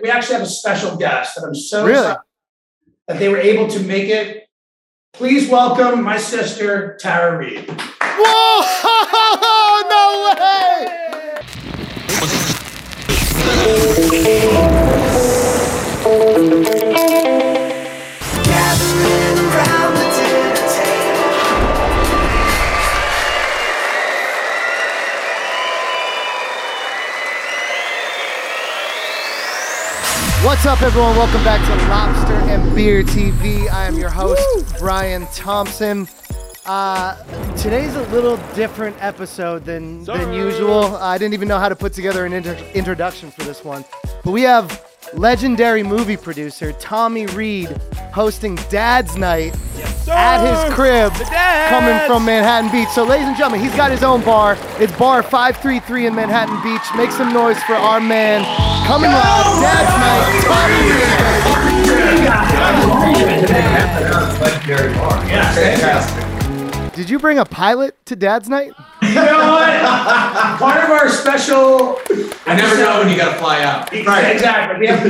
We actually have a special guest that I'm so excited that they were able to make it. Please welcome my sister, Tara Reid. Whoa! No way! What's up, everyone? Welcome back to Lobster and Beer TV. I am your host, Brian Thompson. Today's a little different episode than usual. I didn't even know how to put together an introduction for this one. But we have legendary movie producer Tommy Reid hosting Dad's Night at his crib coming from Manhattan Beach. So, ladies and gentlemen, he's got his own bar. It's Bar 533 in Manhattan Beach. Make some noise for our man. Coming live, Dad's Night, Tommy Reid. Did you bring a pilot to Dad's Night? You know what? Part of our special... I never know when you got to fly out. Right. Exactly. We have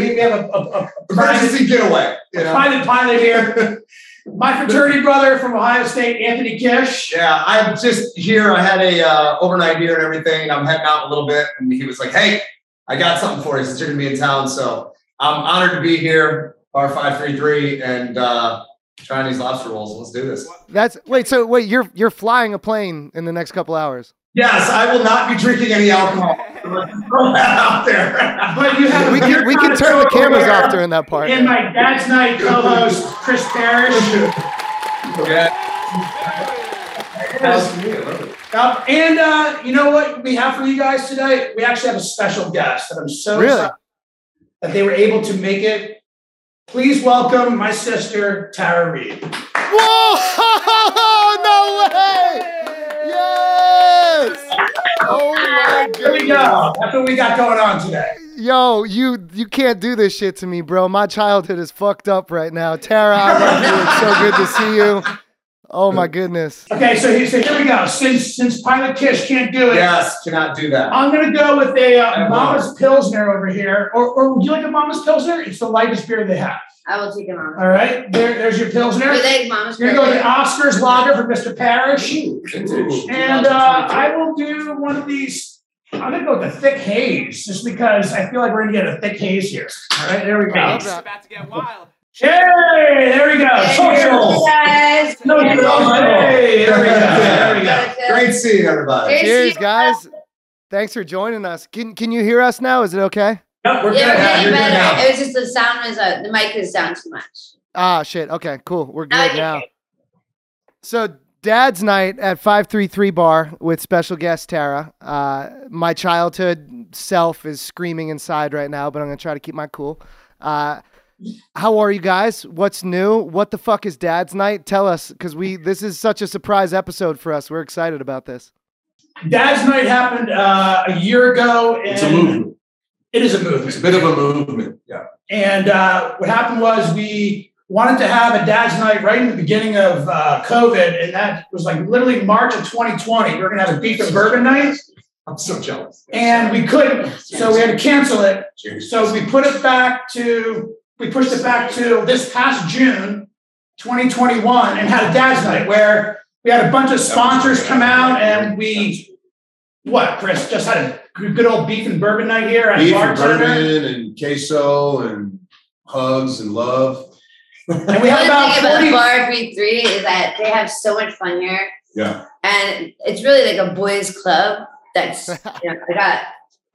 a emergency getaway. You know? Private pilot here. My fraternity brother from Ohio State, Anthony Kish. Yeah, I'm just here. I had a overnight here and everything. I'm heading out a little bit. And he was like, hey, I got something for you since you're going to be in town. So I'm honored to be here, Bar 533, and trying these lobster rolls. Let's do this. Wait, you're flying a plane in the next couple hours. Yes, I will not be drinking any alcohol. Throw that out there. But we can turn the cameras off during that part. And my Dad's Night co-host, Chris Parrish. And you know what we have for you guys tonight? We actually have a special guest that I'm so excited that they were able to make it. Please welcome my sister, Tara Reid. Whoa! No way! Oh my God! Here we go. That's what we got going on today. Yo, you can't do this shit to me, bro. My childhood is fucked up right now. Tara, I love you. It's so good to see you. Oh my goodness. Okay, so here we go. Since Pilot Kish can't do it, cannot do that. I'm gonna go with a Mama's Pilsner over here, or would you like a Mama's Pilsner? It's the lightest beer they have. I will take it on. All right, there's your Pilsner. You're going to Oscar's Lager for Mr. Parrish. And I will do one of these. I'm going to go with the thick haze, just because I feel like we're going to get a thick haze here. All right, there we go. It's about to get wild. Hey, there we go. Social. Hey, guys. No, hey, there we go. Great seeing everybody. Cheers, guys. Thanks for joining us. Can you hear us now? Is it okay? We're good now. It was just the mic was down too much. Ah, shit. Okay, cool. We're good now. So Dad's Night at 533 Bar with special guest Tara. My childhood self is screaming inside right now, but I'm going to try to keep my cool. How are you guys? What's new? What the fuck is Dad's Night? Tell us, because this is such a surprise episode for us. We're excited about this. Dad's Night happened a year ago. It's a movement. It is a movement. It's a bit of a movement, yeah. And what happened was we wanted to have a Dad's Night right in the beginning of COVID, and that was like literally March of 2020. We were going to have a beef and bourbon night. I'm so jealous. And we couldn't, so we had to cancel it. So we pushed it back to this past June, 2021, and had a Dad's Night where we had a bunch of sponsors come out, and we, Chris, just had a good old beef and bourbon night here at Bar 533. Beef and bourbon and queso and hugs and love. And we have about 40. Bar 533 is that they have so much fun here. Yeah. And it's really like a boys' club. That's I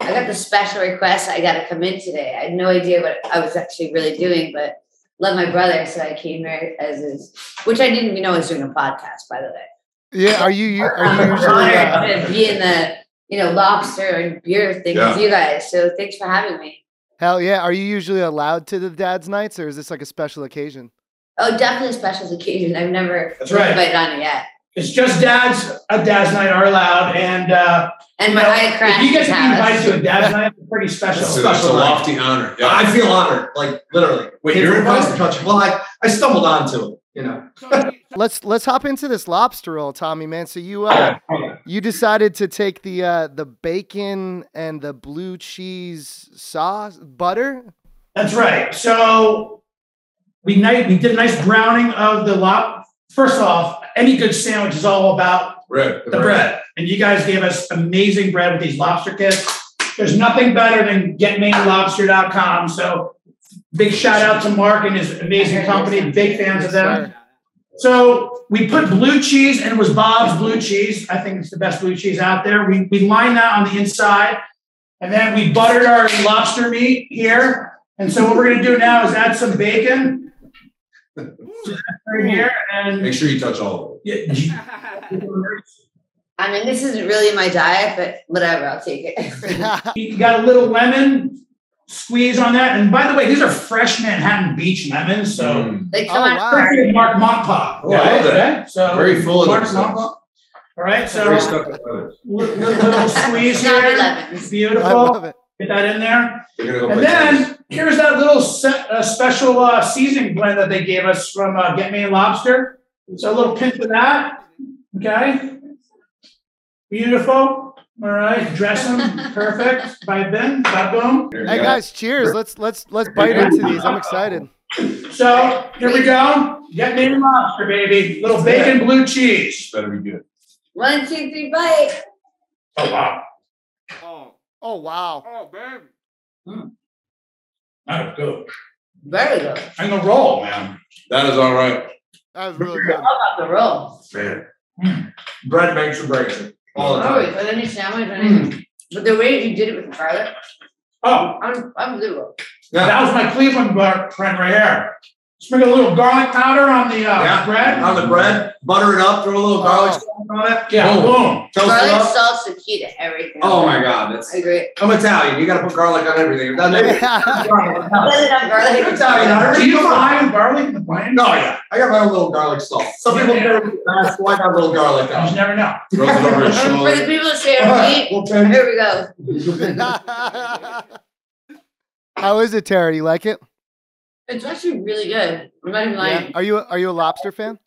got the special request. I got to come in today. I had no idea what I was actually really doing, but love my brother, so I came here as is, which I didn't even know I was doing a podcast, by the way. Yeah. Are you usually going to be in the lobster and beer thing with you guys. So thanks for having me. Hell yeah. Are you usually allowed to the Dad's Nights, or is this like a special occasion? Oh, definitely a special occasion. I've never invited on it yet. It's just Dad's Night are allowed. And if you get to be invited to a Dad's Night, it's pretty special. It's a lofty honor. Yeah. I feel honored. Like literally. Wait, you're across the country. Well, I stumbled onto it, Let's hop into this lobster roll, Tommy, man. So you decided to take the bacon and the blue cheese sauce butter. That's right. So we did a nice browning of the lobster. First off, any good sandwich is all about bread, the bread. And you guys gave us amazing bread with these lobster kits. There's nothing better than GetMaineLobster.com. So big shout out to Mark and his amazing company. Big fans of them. So we put blue cheese, and it was Bob's blue cheese. I think it's the best blue cheese out there. We lined that on the inside, and then we buttered our lobster meat here. And so what we're going to do now is add some bacon right here. And make sure you touch all of it. I mean, this isn't really my diet, but whatever, I'll take it. You got a little lemon squeeze on that. And by the way, these are fresh Manhattan Beach lemons. So they come out Mark Montpa. Oh, I love that. So very full of Montpa. All right. So little squeeze here. It's beautiful. I love it. Get that in there. And then here's that little special seasoning blend that they gave us from Get Maine Lobster. So a little pinch of that. Okay. Beautiful. All right. Dress them. Perfect. Bye, Ben. Bye, boom. Hey, guys. Cheers. Let's bite into these. I'm excited. So here we go. Get Maine Lobster, baby. Little bacon, blue cheese. Better be good. 1, 2, 3, bite. Oh, wow. Oh, wow. Oh, baby. That was good. Very good. And the roll, man. That is all right. That was really good. How about the roll? Man. Bread makes or breaks it. All the time. With any sandwich, but the way you did it with the garlic, I'm good with it. Yeah. That was my Cleveland friend right here. Sprinkle a little garlic powder on the bread. On the bread, butter it up, throw a little garlic on it. Yeah, boom. Garlic salsa key to everything. Oh my God, that's great. I'm Italian. You got to put garlic on everything. I'm Italian. Do you know I'm garlic? No, yeah. I got my own little garlic sauce. Some people never ask why I got a little garlic on. You never know. Throws it over his shoulder. For the people that say okay. Here we go. How is it, Tara? You like it? It's actually really good. I'm not even lying. Yeah. Are you a lobster fan?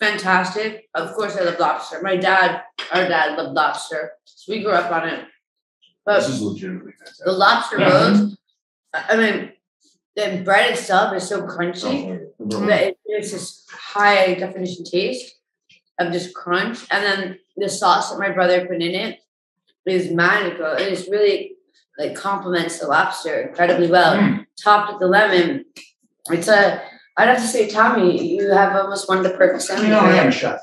Fantastic. Of course, I love lobster. My dad, our dad, loved lobster. So we grew up on it. But this is legitimately fantastic. The lobster rolls. I mean, the bread itself is so crunchy that it's this high definition taste of just crunch. And then the sauce that my brother put in it is magical. It is really like complements the lobster incredibly well. Topped with the lemon. It's a, I'd have to say, Tommy, you have almost one of the perfect sandwiches. No, I am a chef.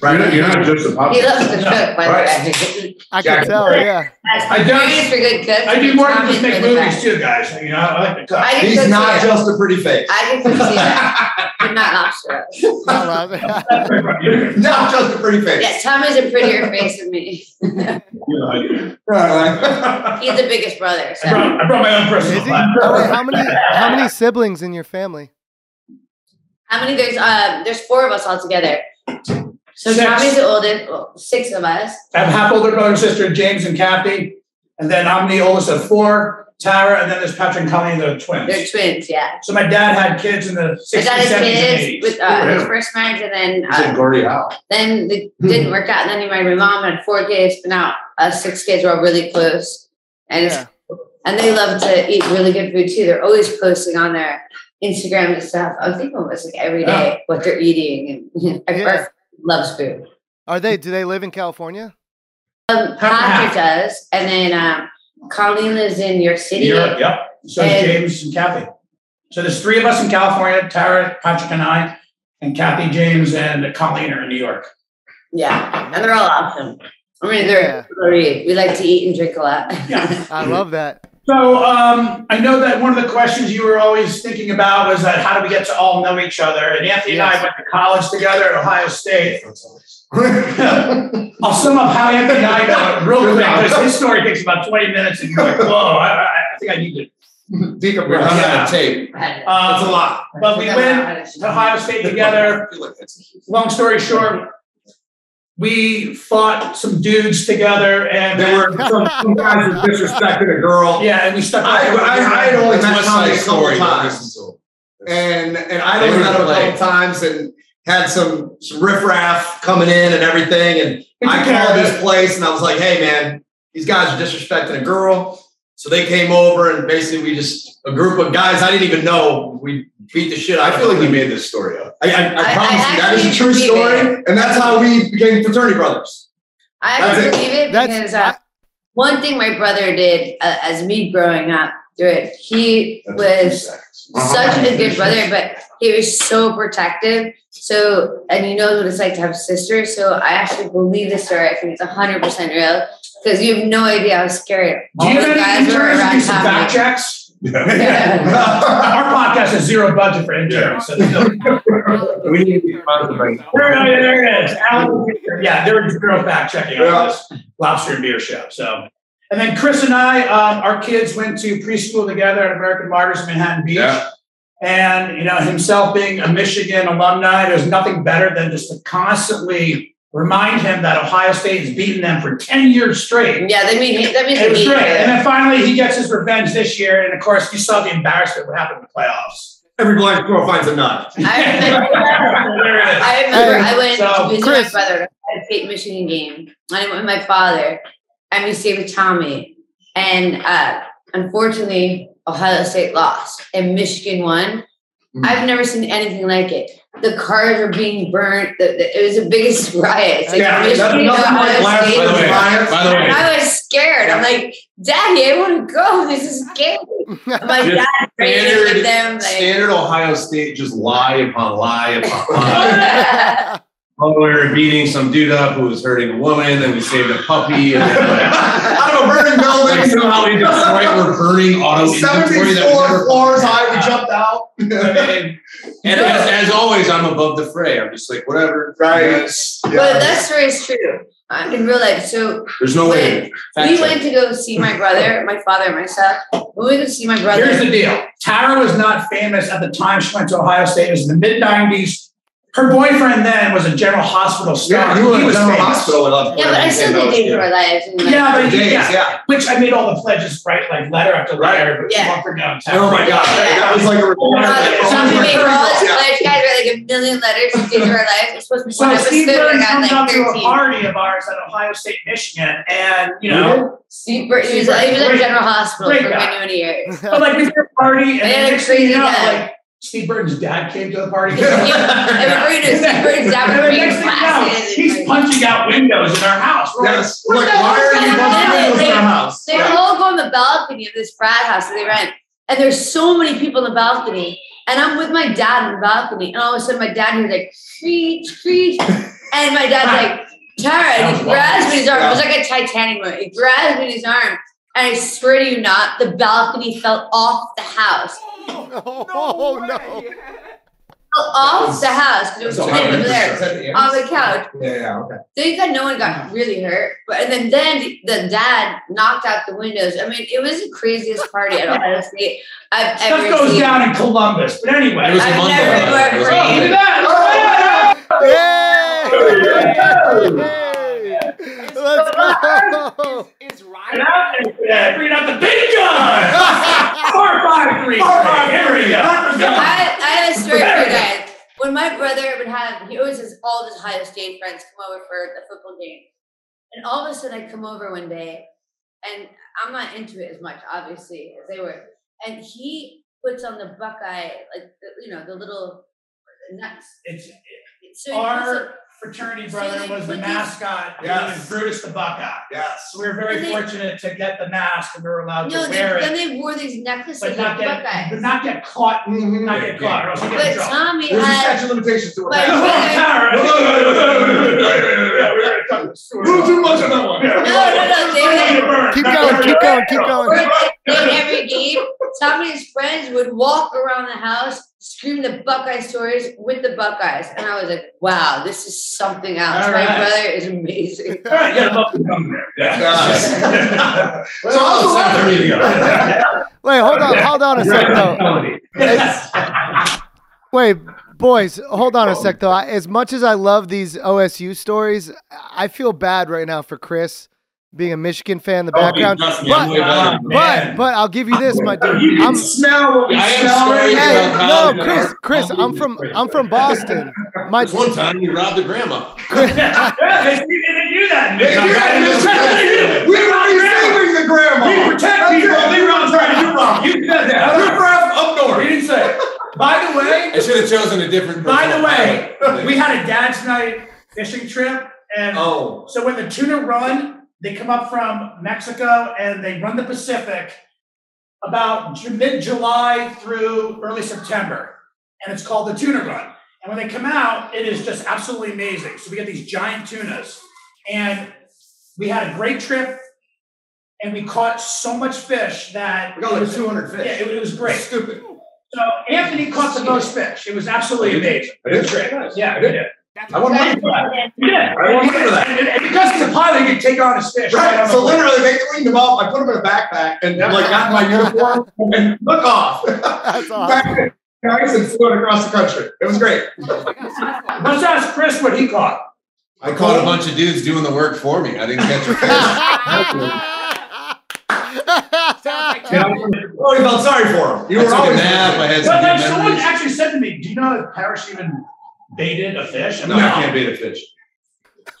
Right? You're not just a pop. He loves to cook, by the way. I can tell, yeah. I do more than just make movies, too, guys. You know, I like to cook. He's not just a pretty face. I can see that. You're not lobster. Not just a pretty face. Yeah, Tommy's a prettier face than me. He's the biggest brother. So. I brought my own personal. How many siblings in your family? How many? There's 4 of us all together. So Tommy's the oldest, well, 6 of us. I have half older brother and sister, James and Kathy. And then I'm the oldest of 4, Tara, and then there's Patrick and Colleen, they're twins. They're twins, yeah. So my dad had kids in the 60s, 70s, 80s. My dad had kids with his first marriage, and then then it didn't work out. And then he married my mom, had 4 kids, but now 6 kids. We're all really close. And, and they love to eat really good food, too. They're always posting on their Instagram and stuff. I think almost like every day what they're eating. And loves food. Are they? Do they live in California? Patrick does, and then Colleen lives in New York City. Yep. So James and Kathy. So there's 3 of us in California: Tara, Patrick, and I. And Kathy, James, and Colleen are in New York. Yeah, and they're all awesome. I mean, they're we like to eat and drink a lot. Yeah, I love that. So I know that one of the questions you were always thinking about was that how do we get to all know each other? And Anthony and I went to college together at Ohio State. I'll sum up how Anthony and I know it real quick because his story takes about 20 minutes and you're like, whoa, I think I need to dig up on tape. That's a lot. But we went to Ohio State together. Long story short, we fought some dudes together, and there were some guys who disrespected a girl. Yeah, and we stuck. I had only met Tommy a couple times, and I only met him a couple times, and had some riffraff coming in and everything. And I called this place, and I was like, "Hey, man, these guys are disrespecting a girl. So they came over and basically we just, a group of guys I didn't even know, we beat the shit out of them. I feel like you made this story up. I promise you, that is a true story. And that's how we became fraternity brothers. I actually believe it because one thing my brother did as me growing up through it, he was such a good brother, but he was so protective. So, and he knows what it's like to have sisters. So I actually believe this story. I think it's 100% real. Because you have no idea how scary all the guys were around. Do you have any interns do some fact checks? Our podcast has zero budget for interns. So we need to be monitoring. There it is. Yeah, they were zero fact checking on this Lobster and Beer show. So, and then Chris and I, our kids went to preschool together at American Martyrs in Manhattan Beach. Yeah. And, you know, himself being a Michigan alumni, there's nothing better than just to constantly remind him that Ohio State has beaten them for 10 years straight. Yeah, that means it was great. And then finally, he gets his revenge this year. And of course, you saw the embarrassment of what happened in the playoffs. Every blind girl finds a nut. I remember I went to visit Chris. My brother at a state Michigan game. I went with my father, and we stayed with Tommy. And unfortunately, Ohio State lost, and Michigan won. Mm. I've never seen anything like it. The cars were being burnt. It was the biggest riot. It's like Michigan, Ohio State. I was scared. I'm like, Daddy, I want to go. This is scary. My dad prayed with them. Like, standard Ohio State, just lie upon lie. Oh, we were beating some dude up who was hurting a woman, then we saved a puppy, and then like, out of a burning building, somehow we destroyed, we're burning auto inventory. 74 floors high, we jumped out. And as always, I'm above the fray. I'm just like, whatever. Right. Yeah. But that story is true. In real life, so there's no way. We went to go see my brother, my father, and myself. We went to see my brother. Here's the deal. Tara was not famous at the time she went to Ohio State. It was in the mid-90s. Her boyfriend then was a General Hospital star. Yeah, he was General Hospital. Yeah, but I still did Days of Our Lives. Yeah. Which I made all the pledges, right? Like letter after letter. But yeah. Oh my God. Yeah. That was like a report. We made all these pledges, guys, wrote like a million letters to Days of Our Lives. It's supposed to be one episode. Steve Burton comes up to a party of ours at Ohio State, Michigan. And, you know. Steve Burton, he was at General Hospital for many years. But like we did a party. And it's crazy like. Steve Burton's dad came to the party. He's punching out windows in our house. We're like, why are you punching windows in our house? They all go on the balcony of this frat house that they rent. And there's so many people on the balcony. And I'm with my dad on the balcony. And all of a sudden, my dad was like, screech. And my dad's like, Tara. And he grabs me in his arm. It was like a Titanic moment. He grabs me in his arm. And I swear to you not, the balcony fell off the house. No. Off the house because it was sitting over there on the couch. Yeah, okay. So you got no one got really hurt, but and then the dad knocked out the windows. I mean, it was the craziest party at Ohio State I've ever seen. Stuff goes down in Columbus, but anyway, it was a Monday. It's right out bring out the big gun. 453. Here we go. I have a story for you guys. When my brother would have, he always has all his Ohio State friends come over for the football game, and all of a sudden I come over one day, and I'm not into it as much, obviously, as they were, and he puts on the Buckeye, like the little nuts. Fraternity brother was the mascot. Yes. Brutus the Buckeye. Yes. We were very fortunate to get the mask and we were allowed to wear it. No, then they wore these necklaces with Buckeye. But not get caught. But Tommy had... There's limitations to it. Too much on that one. No. Keep going. In every game, Tommy's friends would walk around the house screaming the Buckeye stories with the Buckeyes. And I was like, wow, this is something else. My brother is amazing. All right, yeah, love to come there. Yeah. So wait, hold on a sec, though. Wait, boys, hold on a sec, though. As much as I love these OSU stories, I feel bad right now for Chris. Being a Michigan fan in the background. But I'll give you this, my dude. You can smell what we smell. Hey, no, Chris, I'm from Boston. One time you robbed a grandma. Chris, they didn't do that. We were not saving the grandma. You protect me from Leron trying to do wrong. You said that. Riffraff up north. You didn't say it. By the way, I should have chosen a different person. By the way, we had a dad's night fishing trip. And so when the tuna run, they come up from Mexico and they run the Pacific about mid-July through early September. And it's called the tuna run. And when they come out, it is just absolutely amazing. So we get these giant tunas. And we had a great trip. And we caught so much fish that... We got like 200 fish. Yeah, it was great. Stupid. So Anthony caught the most fish. It was absolutely amazing. It is great. Yeah, it did. I want money for that. Yeah, I want money for that. And because he's a pilot, you take on his fish. Right. So literally, they cleaned him up. I put him in a backpack and like got in my uniform and took off. That's awesome. Guys, and flew it across the country. It was great. Let's ask Chris what he caught. I caught a bunch of dudes doing the work for me. I didn't catch a fish. Oh, you felt sorry for him. You were always mad. Someone actually said to me, "Do you know if Parrish even baited a fish?" No, I can't bait a fish.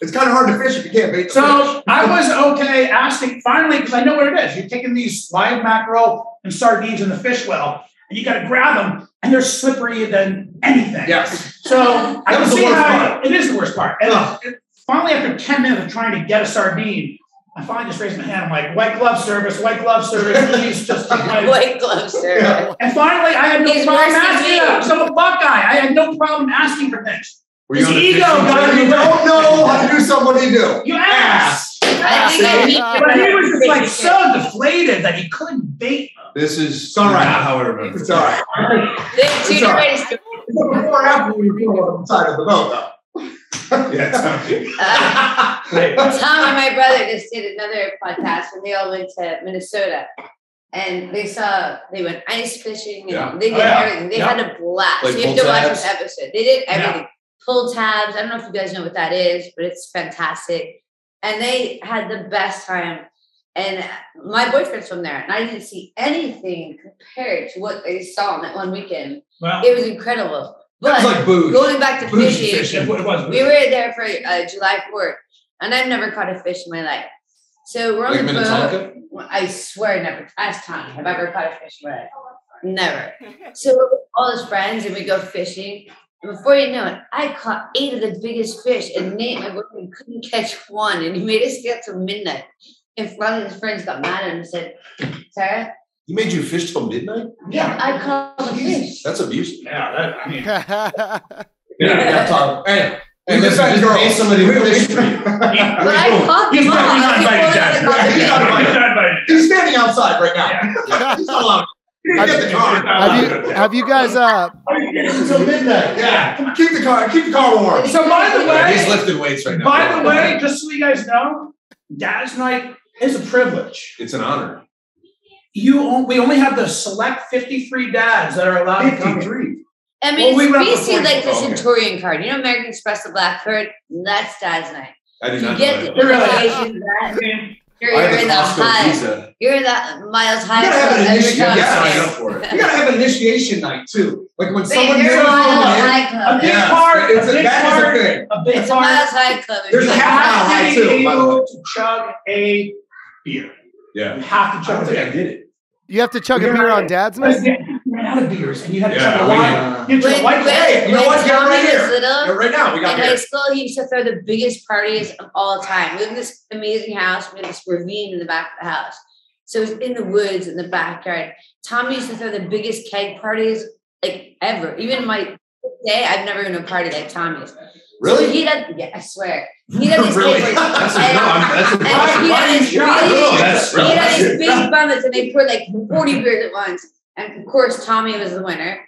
It's kind of hard to fish if you can't bait. So I was okay asking finally because I know what it is. You're taking these live mackerel and sardines in the fish well, and you got to grab them. And they're slipperier than anything. Yes. So I can see how it is the worst part. And finally, after 10 minutes of trying to get a sardine, I finally just raised my hand. I'm like, white glove service, please just white glove service. And finally, I had no problem asking him. So I'm a Buckeye. I had no problem asking for things. His ego got me. You don't know how to do something, what do you do? You ask. But he was just like so deflated that he couldn't bait them. This is all right. How I remember. It's all right. It's all right. It's before after we were on the side of the boat, though. Yeah, Tommy. Tom and my brother just did another podcast when they all went to Minnesota, and they went ice fishing and they did everything. They had a blast. Like, so you have to watch an episode. They did everything. Pull tabs. I don't know if you guys know what that is, but it's fantastic. And they had the best time. And my boyfriend's from there. And I didn't see anything compared to what they saw on that one weekend. Wow. It was incredible. But like going back to fishing, we were there for July 4th. And I've never caught a fish in my life. So we're on the boat. I swear never. Last time I've ever caught a fish in my life. Never. So we're with all his friends and we go fishing. And before you know it, I caught 8 of the biggest fish, and Nate, my boyfriend, couldn't catch one, and he made us stay up till midnight. And finally, his friends got mad at him and said, "Sarah, he made you fish till midnight?" Yeah, I caught a fish. That's abusive. Yeah, I mean, hey, let's pay somebody to fish. But I caught him. He's not invited, Jack. He's standing outside right now. He's not allowed. Have you guys until midnight? Yeah, keep the car. Keep the car warm. So by the way, he's lifting weights right now. By the way, just so you guys know, Dad's Night is a privilege. It's an honor. We only have the select 53 dads that are allowed to come. I mean, it's basically like the Centurion card. You know, American Express, the Blackbird. That's Dad's Night. I did not get the You're that miles high. You gotta have an initiation. You gotta have an initiation night too. Like when someone hears a big part, it's a bad thing. It's a miles high club. There's a half mile high too. By the way, to chug a beer. Yeah, you have to chug. I did it. You have to chug a beer on Dad's Night. Ran out of beers, and you had to chug a wine. You know what? Get right here. Right now, we got beer. In high school, he used to throw the biggest parties of all time. We lived in this amazing house. We had this ravine in the back of the house, so it was in the woods in the backyard. Tommy used to throw the biggest keg parties like ever. Even my day, I've never been to a party like Tommy's. Really? So he had, I swear. He had these big buckets. He had these big buckets, and they poured like 40 beers at once. And of course, Tommy was the winner.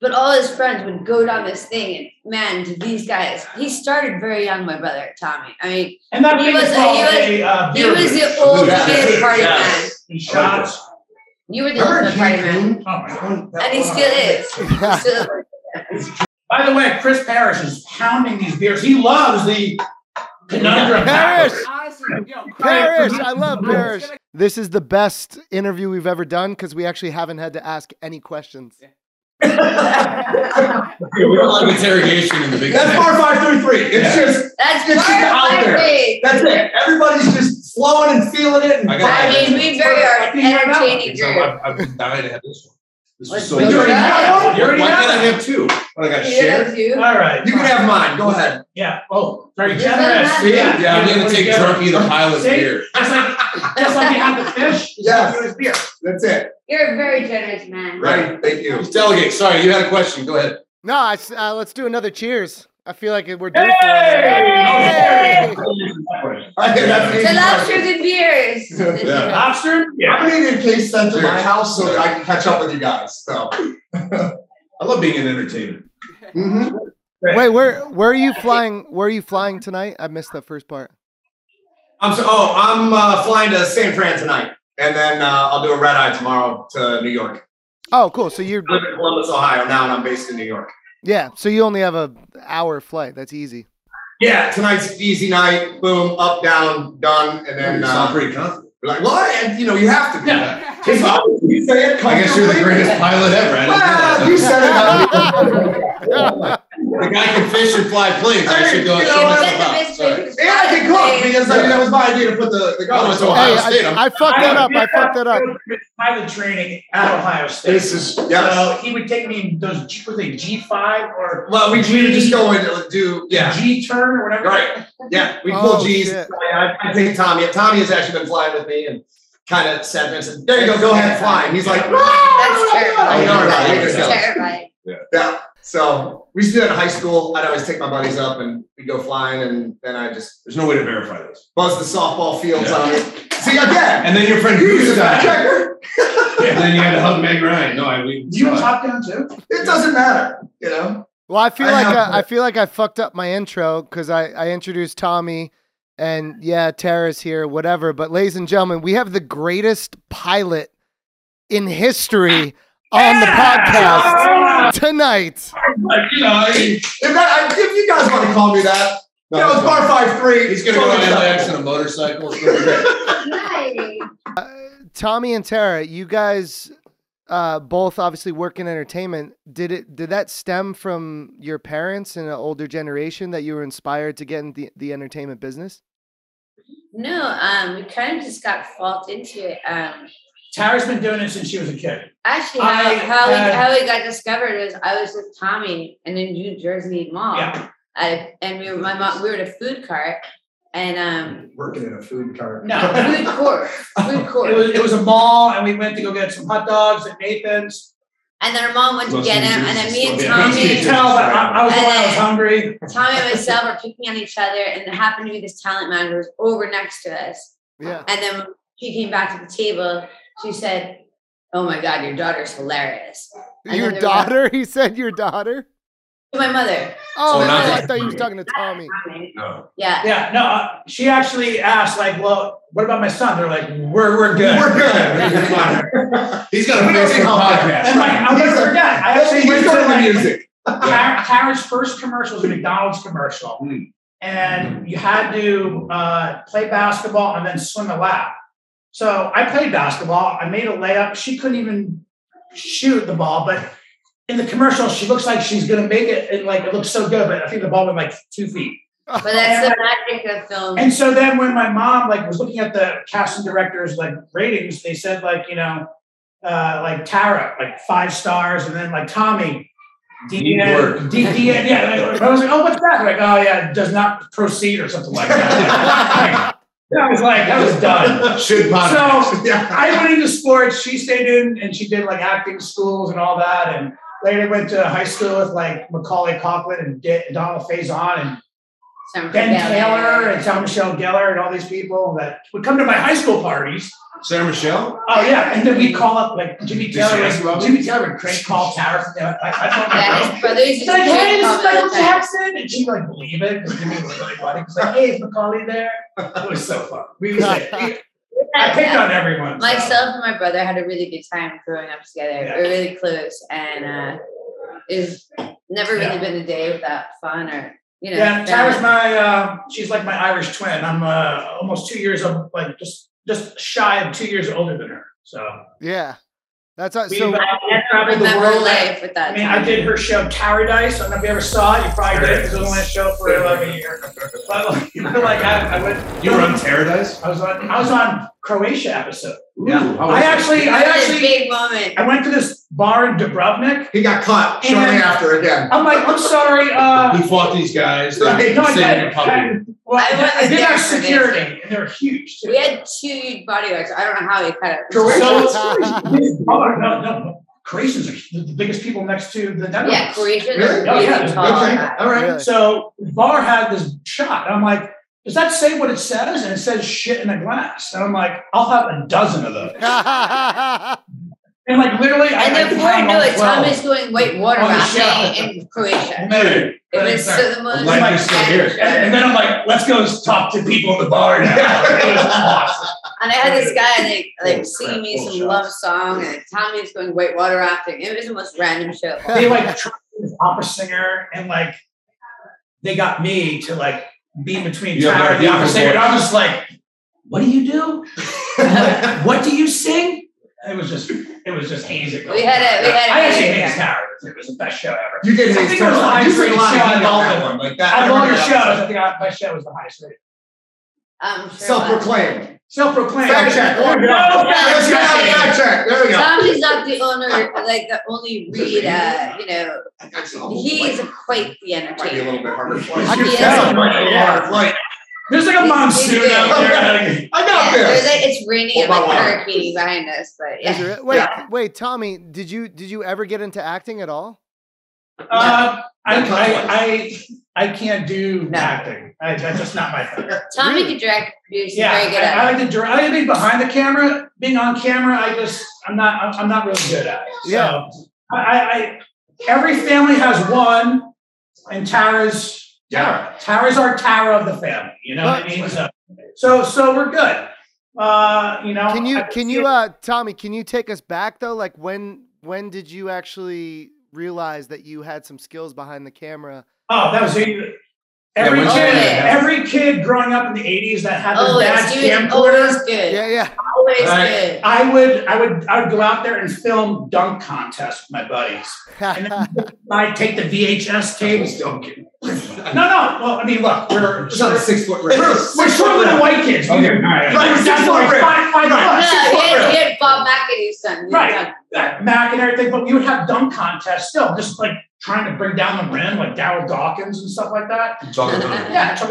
But all his friends would go down this thing. And man, did these guys. He started very young, my brother, Tommy. I mean, and that he was the old kid party man. He shot. You were the old party man. Oh, and he still is. He's still By the way, Chris Parrish is pounding these beers. He loves the conundrum. Parrish! Parrish! I love Parrish. This is the best interview we've ever done because we actually haven't had to ask any questions. Yeah. We don't like interrogation in the big. That's Bar 533. It's just out there. That's it. Everybody's just flowing and feeling it. And I mean, we very are entertaining. I've been dying to have this one. This was so good. You already have one. Why can't I have two? What, I got to share? All right. You can have mine. Go ahead. Yeah. Oh, very generous. Yeah, I'm going to take turkey, the pile of beer. Just like you have the fish. Yeah. Beer. That's it. You're a very generous man. Right. Thank you. Delegate. Sorry, you had a question. Go ahead. No, let's do another cheers. I feel like we're doing it. Hey! The lobsters and beers. Yeah. Lobster? Yeah. I'm going to need a case sent to my house so that I can catch up with you guys. So. I love being an entertainer. Mm-hmm. Wait, where are you flying? Where are you flying tonight? I missed that first part. I'm flying to San Fran tonight, and then I'll do a red eye tomorrow to New York. Oh, cool. So I live in Columbus, Ohio now, and I'm based in New York. Yeah, so you only have an hour flight. That's easy. Yeah, tonight's easy night. Boom, up, down, done, and then. You sound pretty confident. Like, well, you know, you have to do that. You say it. I guess you're the greatest pilot ever. Well, you said it. The guy can fish and fly planes. I should go and show us about. And I can cook because that was my idea to put the guy to Ohio State. I fucked that up. I fucked that up. Pilot training at Ohio State. This is so he would take me in those G5 or we would just go and do G turn or whatever. Right. Yeah, we pull G's. I think Tommy has actually been flying with me and kind of said, "Vincent, there you go. Go ahead, fly." And he's like, "That's terrifying." Yeah. So we used to do that in high school. I'd always take my buddies up and we'd go flying, and then there's no way to verify this. Buzz the softball fields on it. See again. And then your friend Goose died. And then you had to hug Meg Ryan. Do you top down too? It doesn't matter, you know. Well, I feel like I fucked up my intro because I introduced Tommy and Tara's here, whatever. But ladies and gentlemen, we have the greatest pilot in history on the podcast tonight. If you guys want to call me that, it's Bar 533. He's going to go on LAX on a motorcycle. Tommy and Tara, you guys both obviously work in entertainment. Did that stem from your parents and an older generation that you were inspired to get in the entertainment business? No, we kind of just got fallen into it. Tara's been doing it since she was a kid. Actually, how we got discovered is I was with Tommy in a New Jersey mall. Yeah. We were at a food cart and working in a food cart. No, food court. It was a mall, and we went to go get some hot dogs at Nathan's. And then her mom went to get him, and then me and Tommy. You can tell I was the one that was hungry. Tommy and myself were picking on each other, and it happened to be this talent manager was over next to us. Yeah. And then she came back to the table. She said, "Oh my God, your daughter's hilarious." And your daughter? He said your daughter? My mother. Oh, I thought you were talking to Tommy. No. Yeah. Yeah, no, she actually asked, like, "Well, what about my son?" They're like, we're good. We're good. He's got a amazing podcast. And I'll never forget. I actually went to music. Tara's first commercial was a McDonald's commercial. Mm. And you had to play basketball and then swim a lap. So I played basketball. I made a layup. She couldn't even shoot the ball, but in the commercial, she looks like she's going to make it, and like it looks so good. But I think the ball went like 2 feet. But that's the magic of film. And so then, when my mom was looking at the casting directors' ratings, they said Tara 5 stars, and then Tommy DN. Yeah, I was like, "Oh, what's that?" Like, "Oh yeah, does not proceed" or something like that. I was like, that was done. Should podcast. So I went into sports. She stayed in, and she did acting schools and all that. And later went to high school with Macaulay Culkin and Donald Faison and Ben Taylor and Sarah Michelle Geller and all these people that would come to my high school parties. Sarah Michelle? Oh yeah, and then we call up Jimmy Taylor. Jimmy Taylor would call Tara. I told my brother, he's like, "Hey, this is Michael Jackson," and she would believe it because Jimmy was really funny. He's like, "Hey, is Macaulay there?" It was so fun. I picked on everyone. Myself and my brother had a really good time growing up together. Yeah. We were really close, and it's never really been a day without fun or. Tara's my. She's like my Irish twin. I'm almost 2 years old, just shy of 2 years older than her. So yeah, I did her show Paradise. I don't know if you ever saw it. You probably did because it was on that show for 11 years. But you know, like I went. You were on Paradise? I was on Croatia episode. Ooh, yeah. I actually big moment. I went to this bar in Dubrovnik. He got caught shortly after again. I'm like, I'm sorry. We fought these guys. I did have security, and they were huge. Too. We had two huge bodyguards. I don't know how they cut it. No. Croatians are the biggest people next to the Netherlands. Yeah, Croatians. Really? Oh, yeah. Okay. All right. Really? So Bar had this shot. I'm like, does that say what it says? And it says shit in a glass. And I'm like, I'll have a dozen of those. And like literally, Thomas doing white water rafting in Croatia. Maybe. And then I'm like, let's go talk to people in the bar now. And I had this guy like singing me some love song, and Tommy's going white water rafting. It was the most random show. They like tried this opera singer, and like they got me to like be in between Tyler and the opera singer. And I was just like, what do you do? Like, what do you sing? It was just hazy. I actually hated Tara. It was the best show ever. You did haze Tara. I think it was the highest rated show on all of them. Like that. Out of all your shows, I think my show was the highest rated. Self-proclaimed. Fact check. Fact check. There we go. Tommy's not the owner, like the only Reid. He's quite the entertainer. Might be a little bit harder. I can tell. There's like a monsoon out there. I got this. It's raining and like hurricane behind us, but yeah. Wait, Tommy, did you ever get into acting at all? I can't do acting. That's just not my thing. Tommy can direct, produce. Yeah, very good at it. I like to direct. I like being behind the camera, being on camera. I'm not really good at it. Yeah. So every family has one, and Tara's. Yeah. Tara's our Tara of the family, you know what I mean? So we're good. Tommy, can you take us back though? Like when did you actually realize that you had some skills behind the camera? Oh, that was every kid growing up in the 80s that had their dad's camcorder. Always good. Yeah. Always good. I would go out there and film dunk contests with my buddies. And then I'd take the VHS tapes. No. Well, I mean, look, we're 6 foot. We're shorter than the white kids. Okay. All right. Right. 6 foot. Right. He had Bob McAdoo's son. Right. Mac and everything, but we would have dunk contests still, just like trying to bring down the rim, like Daryl Dawkins and stuff like that. Chuck of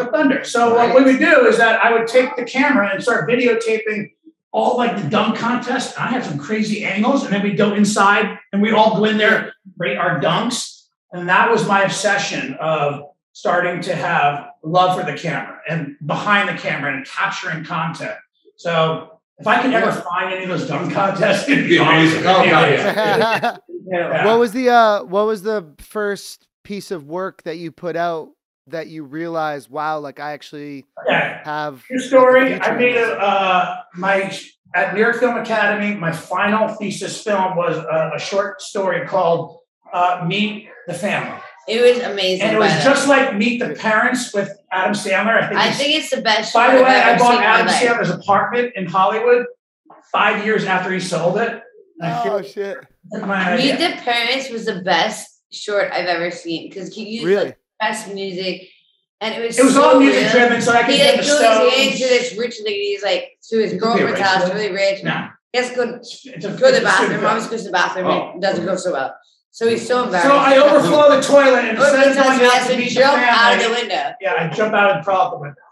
Thunder. So what we would do is that I would take the camera and start videotaping all like the dunk contest. I had some crazy angles, and then we'd go inside and we'd all go in there, rate our dunks. And that was my obsession of starting to have love for the camera and behind the camera and capturing content. So if I could ever find any of those dunk contests, it'd be amazing. Yeah. Yeah. What was the first piece of work that you put out that you realized, wow, like I actually have your story? I made at New York Film Academy, my final thesis film was a short story called Meet the Family. It was amazing. And it was just like Meet the Parents with Adam Sandler. I think it's the best. By the way, I bought Adam Sandler's apartment in Hollywood 5 years after he sold it. Oh, shit. Meet the Parents was the best short I've ever seen because he used the best music. And it was all music driven, so I could get the Stones. He goes to this rich lady, he's like, to his girlfriend's house, really rich. No. He has to go to the bathroom. Always goes to the bathroom. It doesn't go so well. So he's so embarrassed. So I overflow the toilet and instead of going out to meet the family, out of the window. Yeah, I jump out and crawl out the window.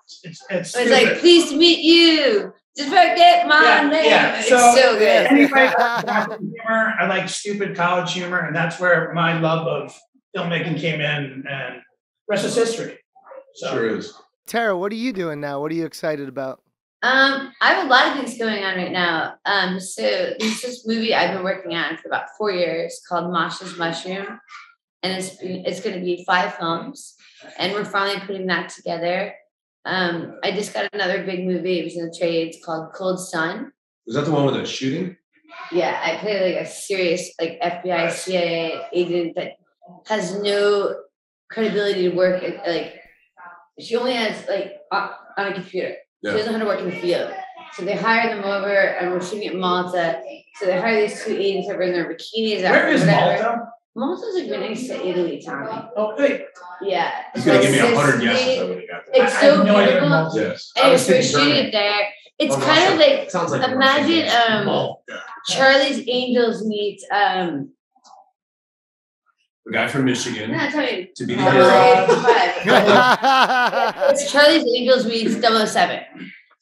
It's like, pleased to meet you. Just forget my name. Yeah. It's so good. Anyway, I like stupid college humor, and that's where my love of filmmaking came in, and rest is history. So. Sure is. Tara, what are you doing now? What are you excited about? I have a lot of things going on right now. So there's this movie I've been working on for about 4 years called Masha's Mushroom, and it's going to be 5 films, and we're finally putting that together. I just got another big movie. It was in the trades called Cold Sun. Was that the one with the shooting? Yeah, I play like a serious like FBI, CIA agent that has no credibility to work. Like she only has like on a computer. Yeah. She doesn't know how to work in the field. So they hired them over, and we're shooting at Malta. So they hired these two Asians that were in their bikinis. Where is Malta? Malta's a good next to Italy, Tommy. Oh, hey. Yeah. It's going to give me 100 yeses. I would have got that. It's so beautiful. Yes. And we're shooting it there. It's kind of like, sounds like imagine Charlie's Angels meets the guy from Michigan. No, to be the hero. It's Charlie's Angels meets 007.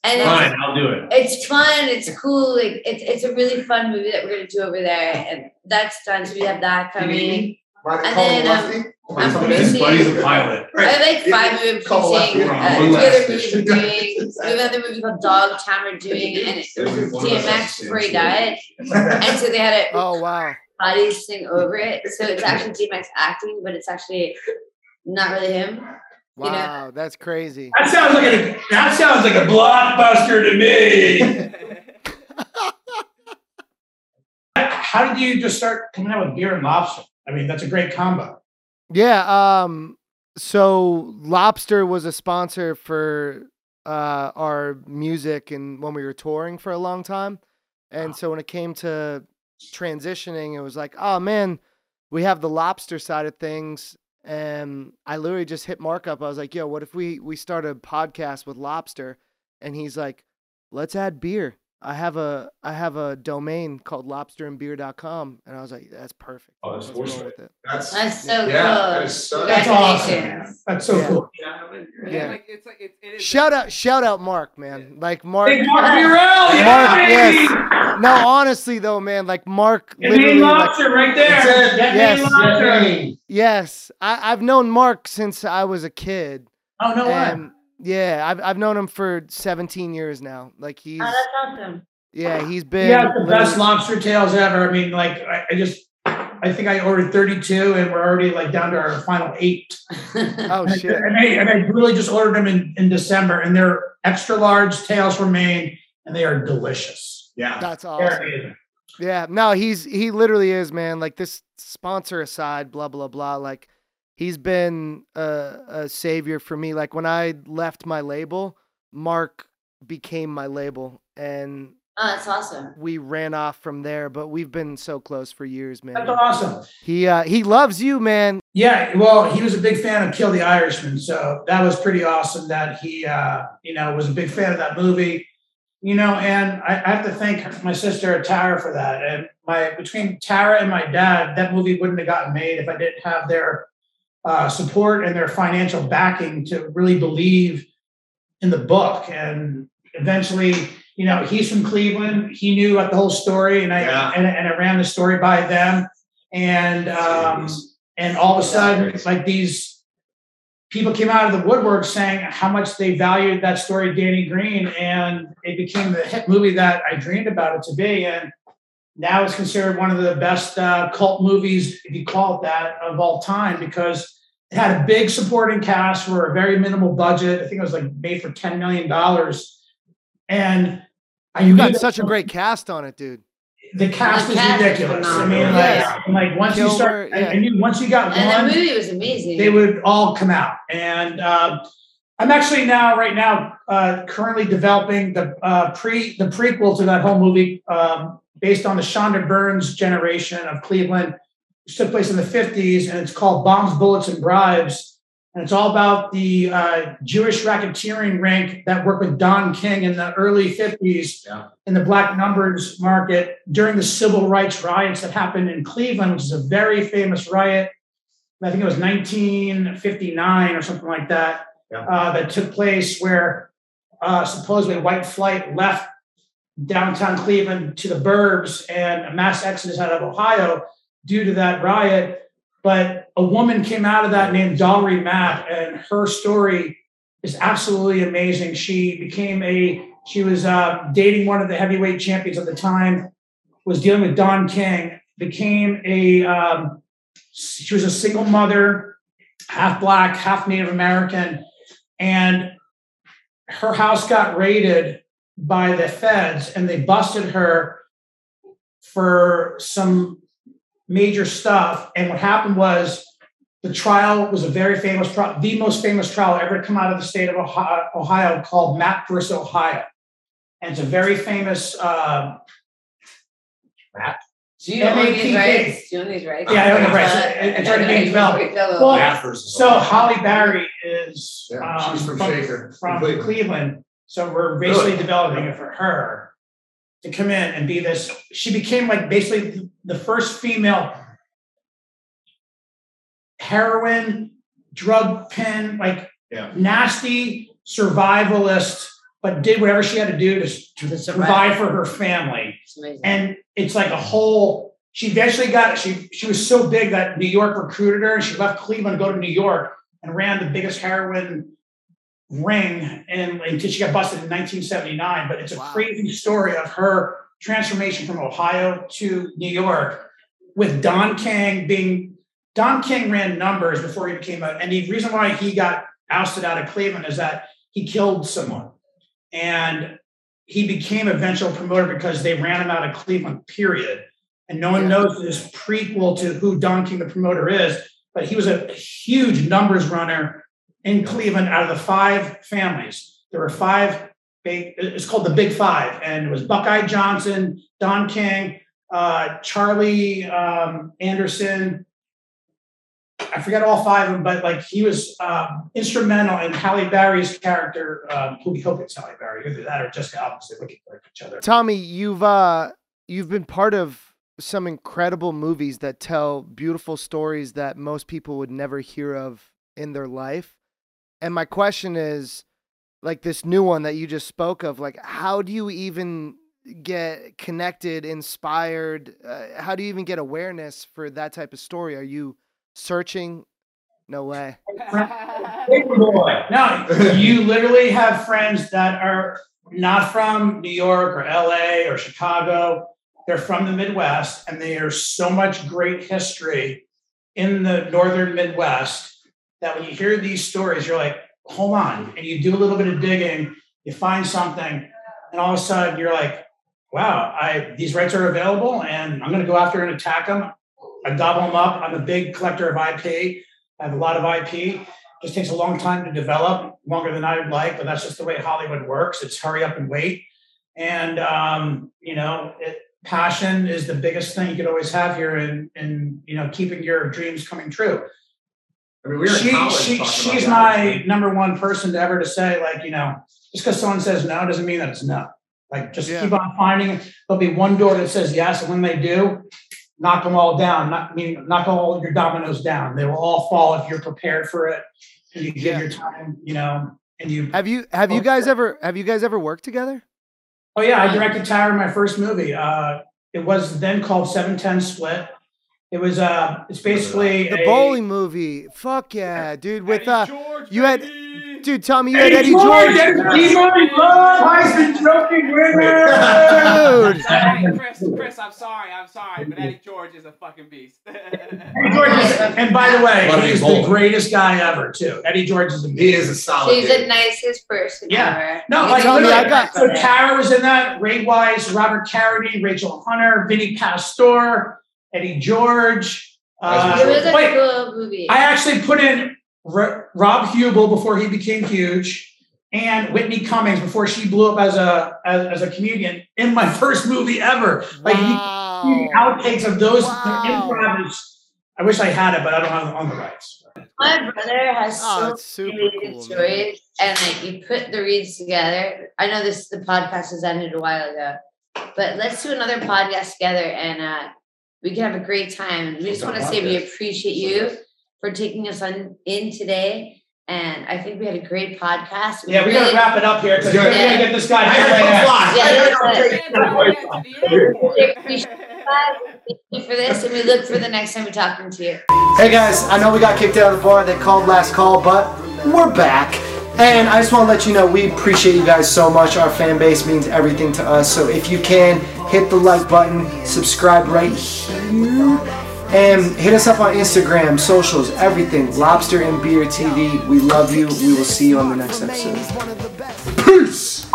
And fine, I'll do it. It's fun. It's cool. Like, it's a really fun movie that we're going to do over there, and that's done. So we have that coming. And then I'm from Michigan. Buddy's a pilot. Right. I have like 5 movies producing. Other movies we're doing. We have another movie called Dog Town we're doing, and it's DMX Free Diet. And so they had a Buddy's thing over it. So it's actually DMX acting, but it's actually not really him. Wow, you know? That's crazy. That sounds like a blockbuster to me. How did you just start coming out with beer and lobster? I mean, that's a great combo. Yeah. So Lobster was a sponsor for our music and when we were touring for a long time. And so when it came to transitioning, it was like, oh man, we have the lobster side of things. And I literally just hit Mark up. I was like, yo, what if we start a podcast with lobster? And he's like, let's add beer. I have a domain called lobsterandbeer.com. And I was like, that's perfect. Oh, that's awesome. That's so cool. That's awesome. That's so cool. Yeah. Shout out Mark, man. Like Mark. Hey, Mark Burrell, yeah, yes. No, honestly though, man, like Mark. Literally, lobster like, right there. Yes. Yes. I've known Mark since I was a kid. Oh, no way. Yeah, I've known him for 17 years now. Like he's, that's awesome. Yeah, he's been. Yeah, the best lobster tails ever. I mean, like I think I ordered 32, and we're already like down to our final 8. Oh shit! And I really just ordered them in December, and they're extra large tails from Maine, and they are delicious. Yeah, that's awesome. Yeah, no, he literally is, man. Like this sponsor aside, blah blah blah, like. He's been a savior for me. Like when I left my label, Mark became my label, and that's awesome. We ran off from there, but we've been so close for years, man. That's awesome. He loves you, man. Yeah, well, he was a big fan of Kill the Irishman, so that was pretty awesome that he was a big fan of that movie. You know, and I have to thank my sister Tara for that. And between Tara and my dad, that movie wouldn't have gotten made if I didn't have their support and their financial backing to really believe in the book. And eventually, you know, he's from Cleveland. He knew the whole story, and I ran the story by them. And and all of a sudden, like these people came out of the woodwork saying how much they valued that story, Danny Green, and it became the hit movie that I dreamed about it to be. And now it's considered one of the best cult movies, if you call it that, of all time, because it had a big supporting cast for a very minimal budget. I think it was like made for $10 million. And you got such a great cast on it, dude. The cast is ridiculous. I mean, once you got one, and the movie was amazing. They would all come out. And I'm actually currently developing the prequel to that whole movie. Based on the Shonda Burns generation of Cleveland, which took place in the 50s, and it's called Bombs, Bullets, and Bribes. And it's all about the Jewish racketeering ring that worked with Don King in the early 50s in the black numbers market during the civil rights riots that happened in Cleveland, which is a very famous riot. I think it was 1959 or something like that, that took place where supposedly white flight left downtown Cleveland to the burbs, and a mass exodus out of Ohio due to that riot. But a woman came out of that named Valerie Mapp, and her story is absolutely amazing. She was dating one of the heavyweight champions at the time, was dealing with Don King, she was a single mother, half black, half Native American, and her house got raided by the feds, and they busted her for some major stuff. And what happened was the trial was a very famous trial, the most famous trial ever to come out of the state of Ohio, called Mapp versus Ohio. And it's a very famous rap. So you don't know these rights. Yeah, I don't know rights. It's already being developed. Well, so Halle Barry is she's from Cleveland. So we're basically developing it for her to come in and be this. She became like basically the first female heroin, drug pen, like nasty survivalist, but did whatever she had to do to provide for her family. And it's like a whole, she eventually got, she was so big that New York recruited her and she left Cleveland to go to New York and ran the biggest heroin ring until she got busted in 1979. But it's a crazy story of her transformation from Ohio to New York, with Don King being, Don King ran numbers before he became out. And the reason why he got ousted out of Cleveland is that he killed someone. And he became a eventual promoter because they ran him out of Cleveland, period. And no one knows this prequel to who Don King, the promoter, is, but he was a huge numbers runner in Cleveland. Out of the five families, there were five big, it's called the Big Five. And it was Buckeye Johnson, Don King, Charlie Anderson. I forget all five of them, but like he was instrumental in Halle Berry's character. Who we hope it's Halle Berry, either that or just the opposite, looking like each other. Tommy, you've been part of some incredible movies that tell beautiful stories that most people would never hear of in their life. And my question is, like this new one that you just spoke of, like how do you even get connected, inspired? How do you even get awareness for that type of story? Are you searching? No way. No, you literally have friends that are not from New York or LA or Chicago. They're from the Midwest, and there's so much great history in the northern Midwest that when you hear these stories, you're like, hold on. And you do a little bit of digging, you find something, and all of a sudden you're like, wow, these rights are available, and I'm going to go after and attack them. I gobble them up. I'm a big collector of IP. I have a lot of IP. It just takes a long time to develop, longer than I would like, but that's just the way Hollywood works. It's hurry up and wait. And, you know, passion is the biggest thing you could always have here in you know, keeping your dreams coming true. I mean, we were in college talking about that. She's my number one person to say, like, you know, just because someone says no doesn't mean that it's no. Like, just keep on finding it. There'll be one door that says yes, and when they do, knock them all down. Knock all your dominoes down. They will all fall if you're prepared for it and you give your time, you know. And have you guys ever worked together? Oh yeah, I directed Tara in my first movie. It was then called 710 Split. It was it's basically the bowling movie. Fuck yeah, dude! With Eddie George, you had. Dude, Tommy, you had Eddie George. Dude. Hey, Chris, I'm sorry, but Eddie George is a fucking beast. Eddie George is, and by the way, he's the greatest guy ever, too. Eddie George is a beast. He is a solid. He's the nicest person ever. No, like so Tara was in that. Ray Wise, Robert Carradine, Rachel Hunter, Vinny Pastore, Eddie George. It was a cool movie. I actually put in Rob Hubel before he became huge, and Whitney Cummings before she blew up as a comedian in my first movie ever. Like the outtakes of those improv. I wish I had it, but I don't have it on the rights. My brother has so many cool stories, and like you put the reads together. I know the podcast has ended a while ago, but let's do another podcast together, and we can have a great time. We just want to say we appreciate you for taking us in today. And I think we had a great podcast. Yeah, we're going to wrap it up here because we're going to get this guy. Thank you for this, and we look for the next time we're talking to you. Hey guys, I know we got kicked out of the bar. They called last call, but we're back. And I just want to let you know we appreciate you guys so much. Our fan base means everything to us. So if you can, hit the like button, subscribe right here, and hit us up on Instagram, socials, everything. Lobster and Beer TV. We love you. We will see you on the next episode. Peace!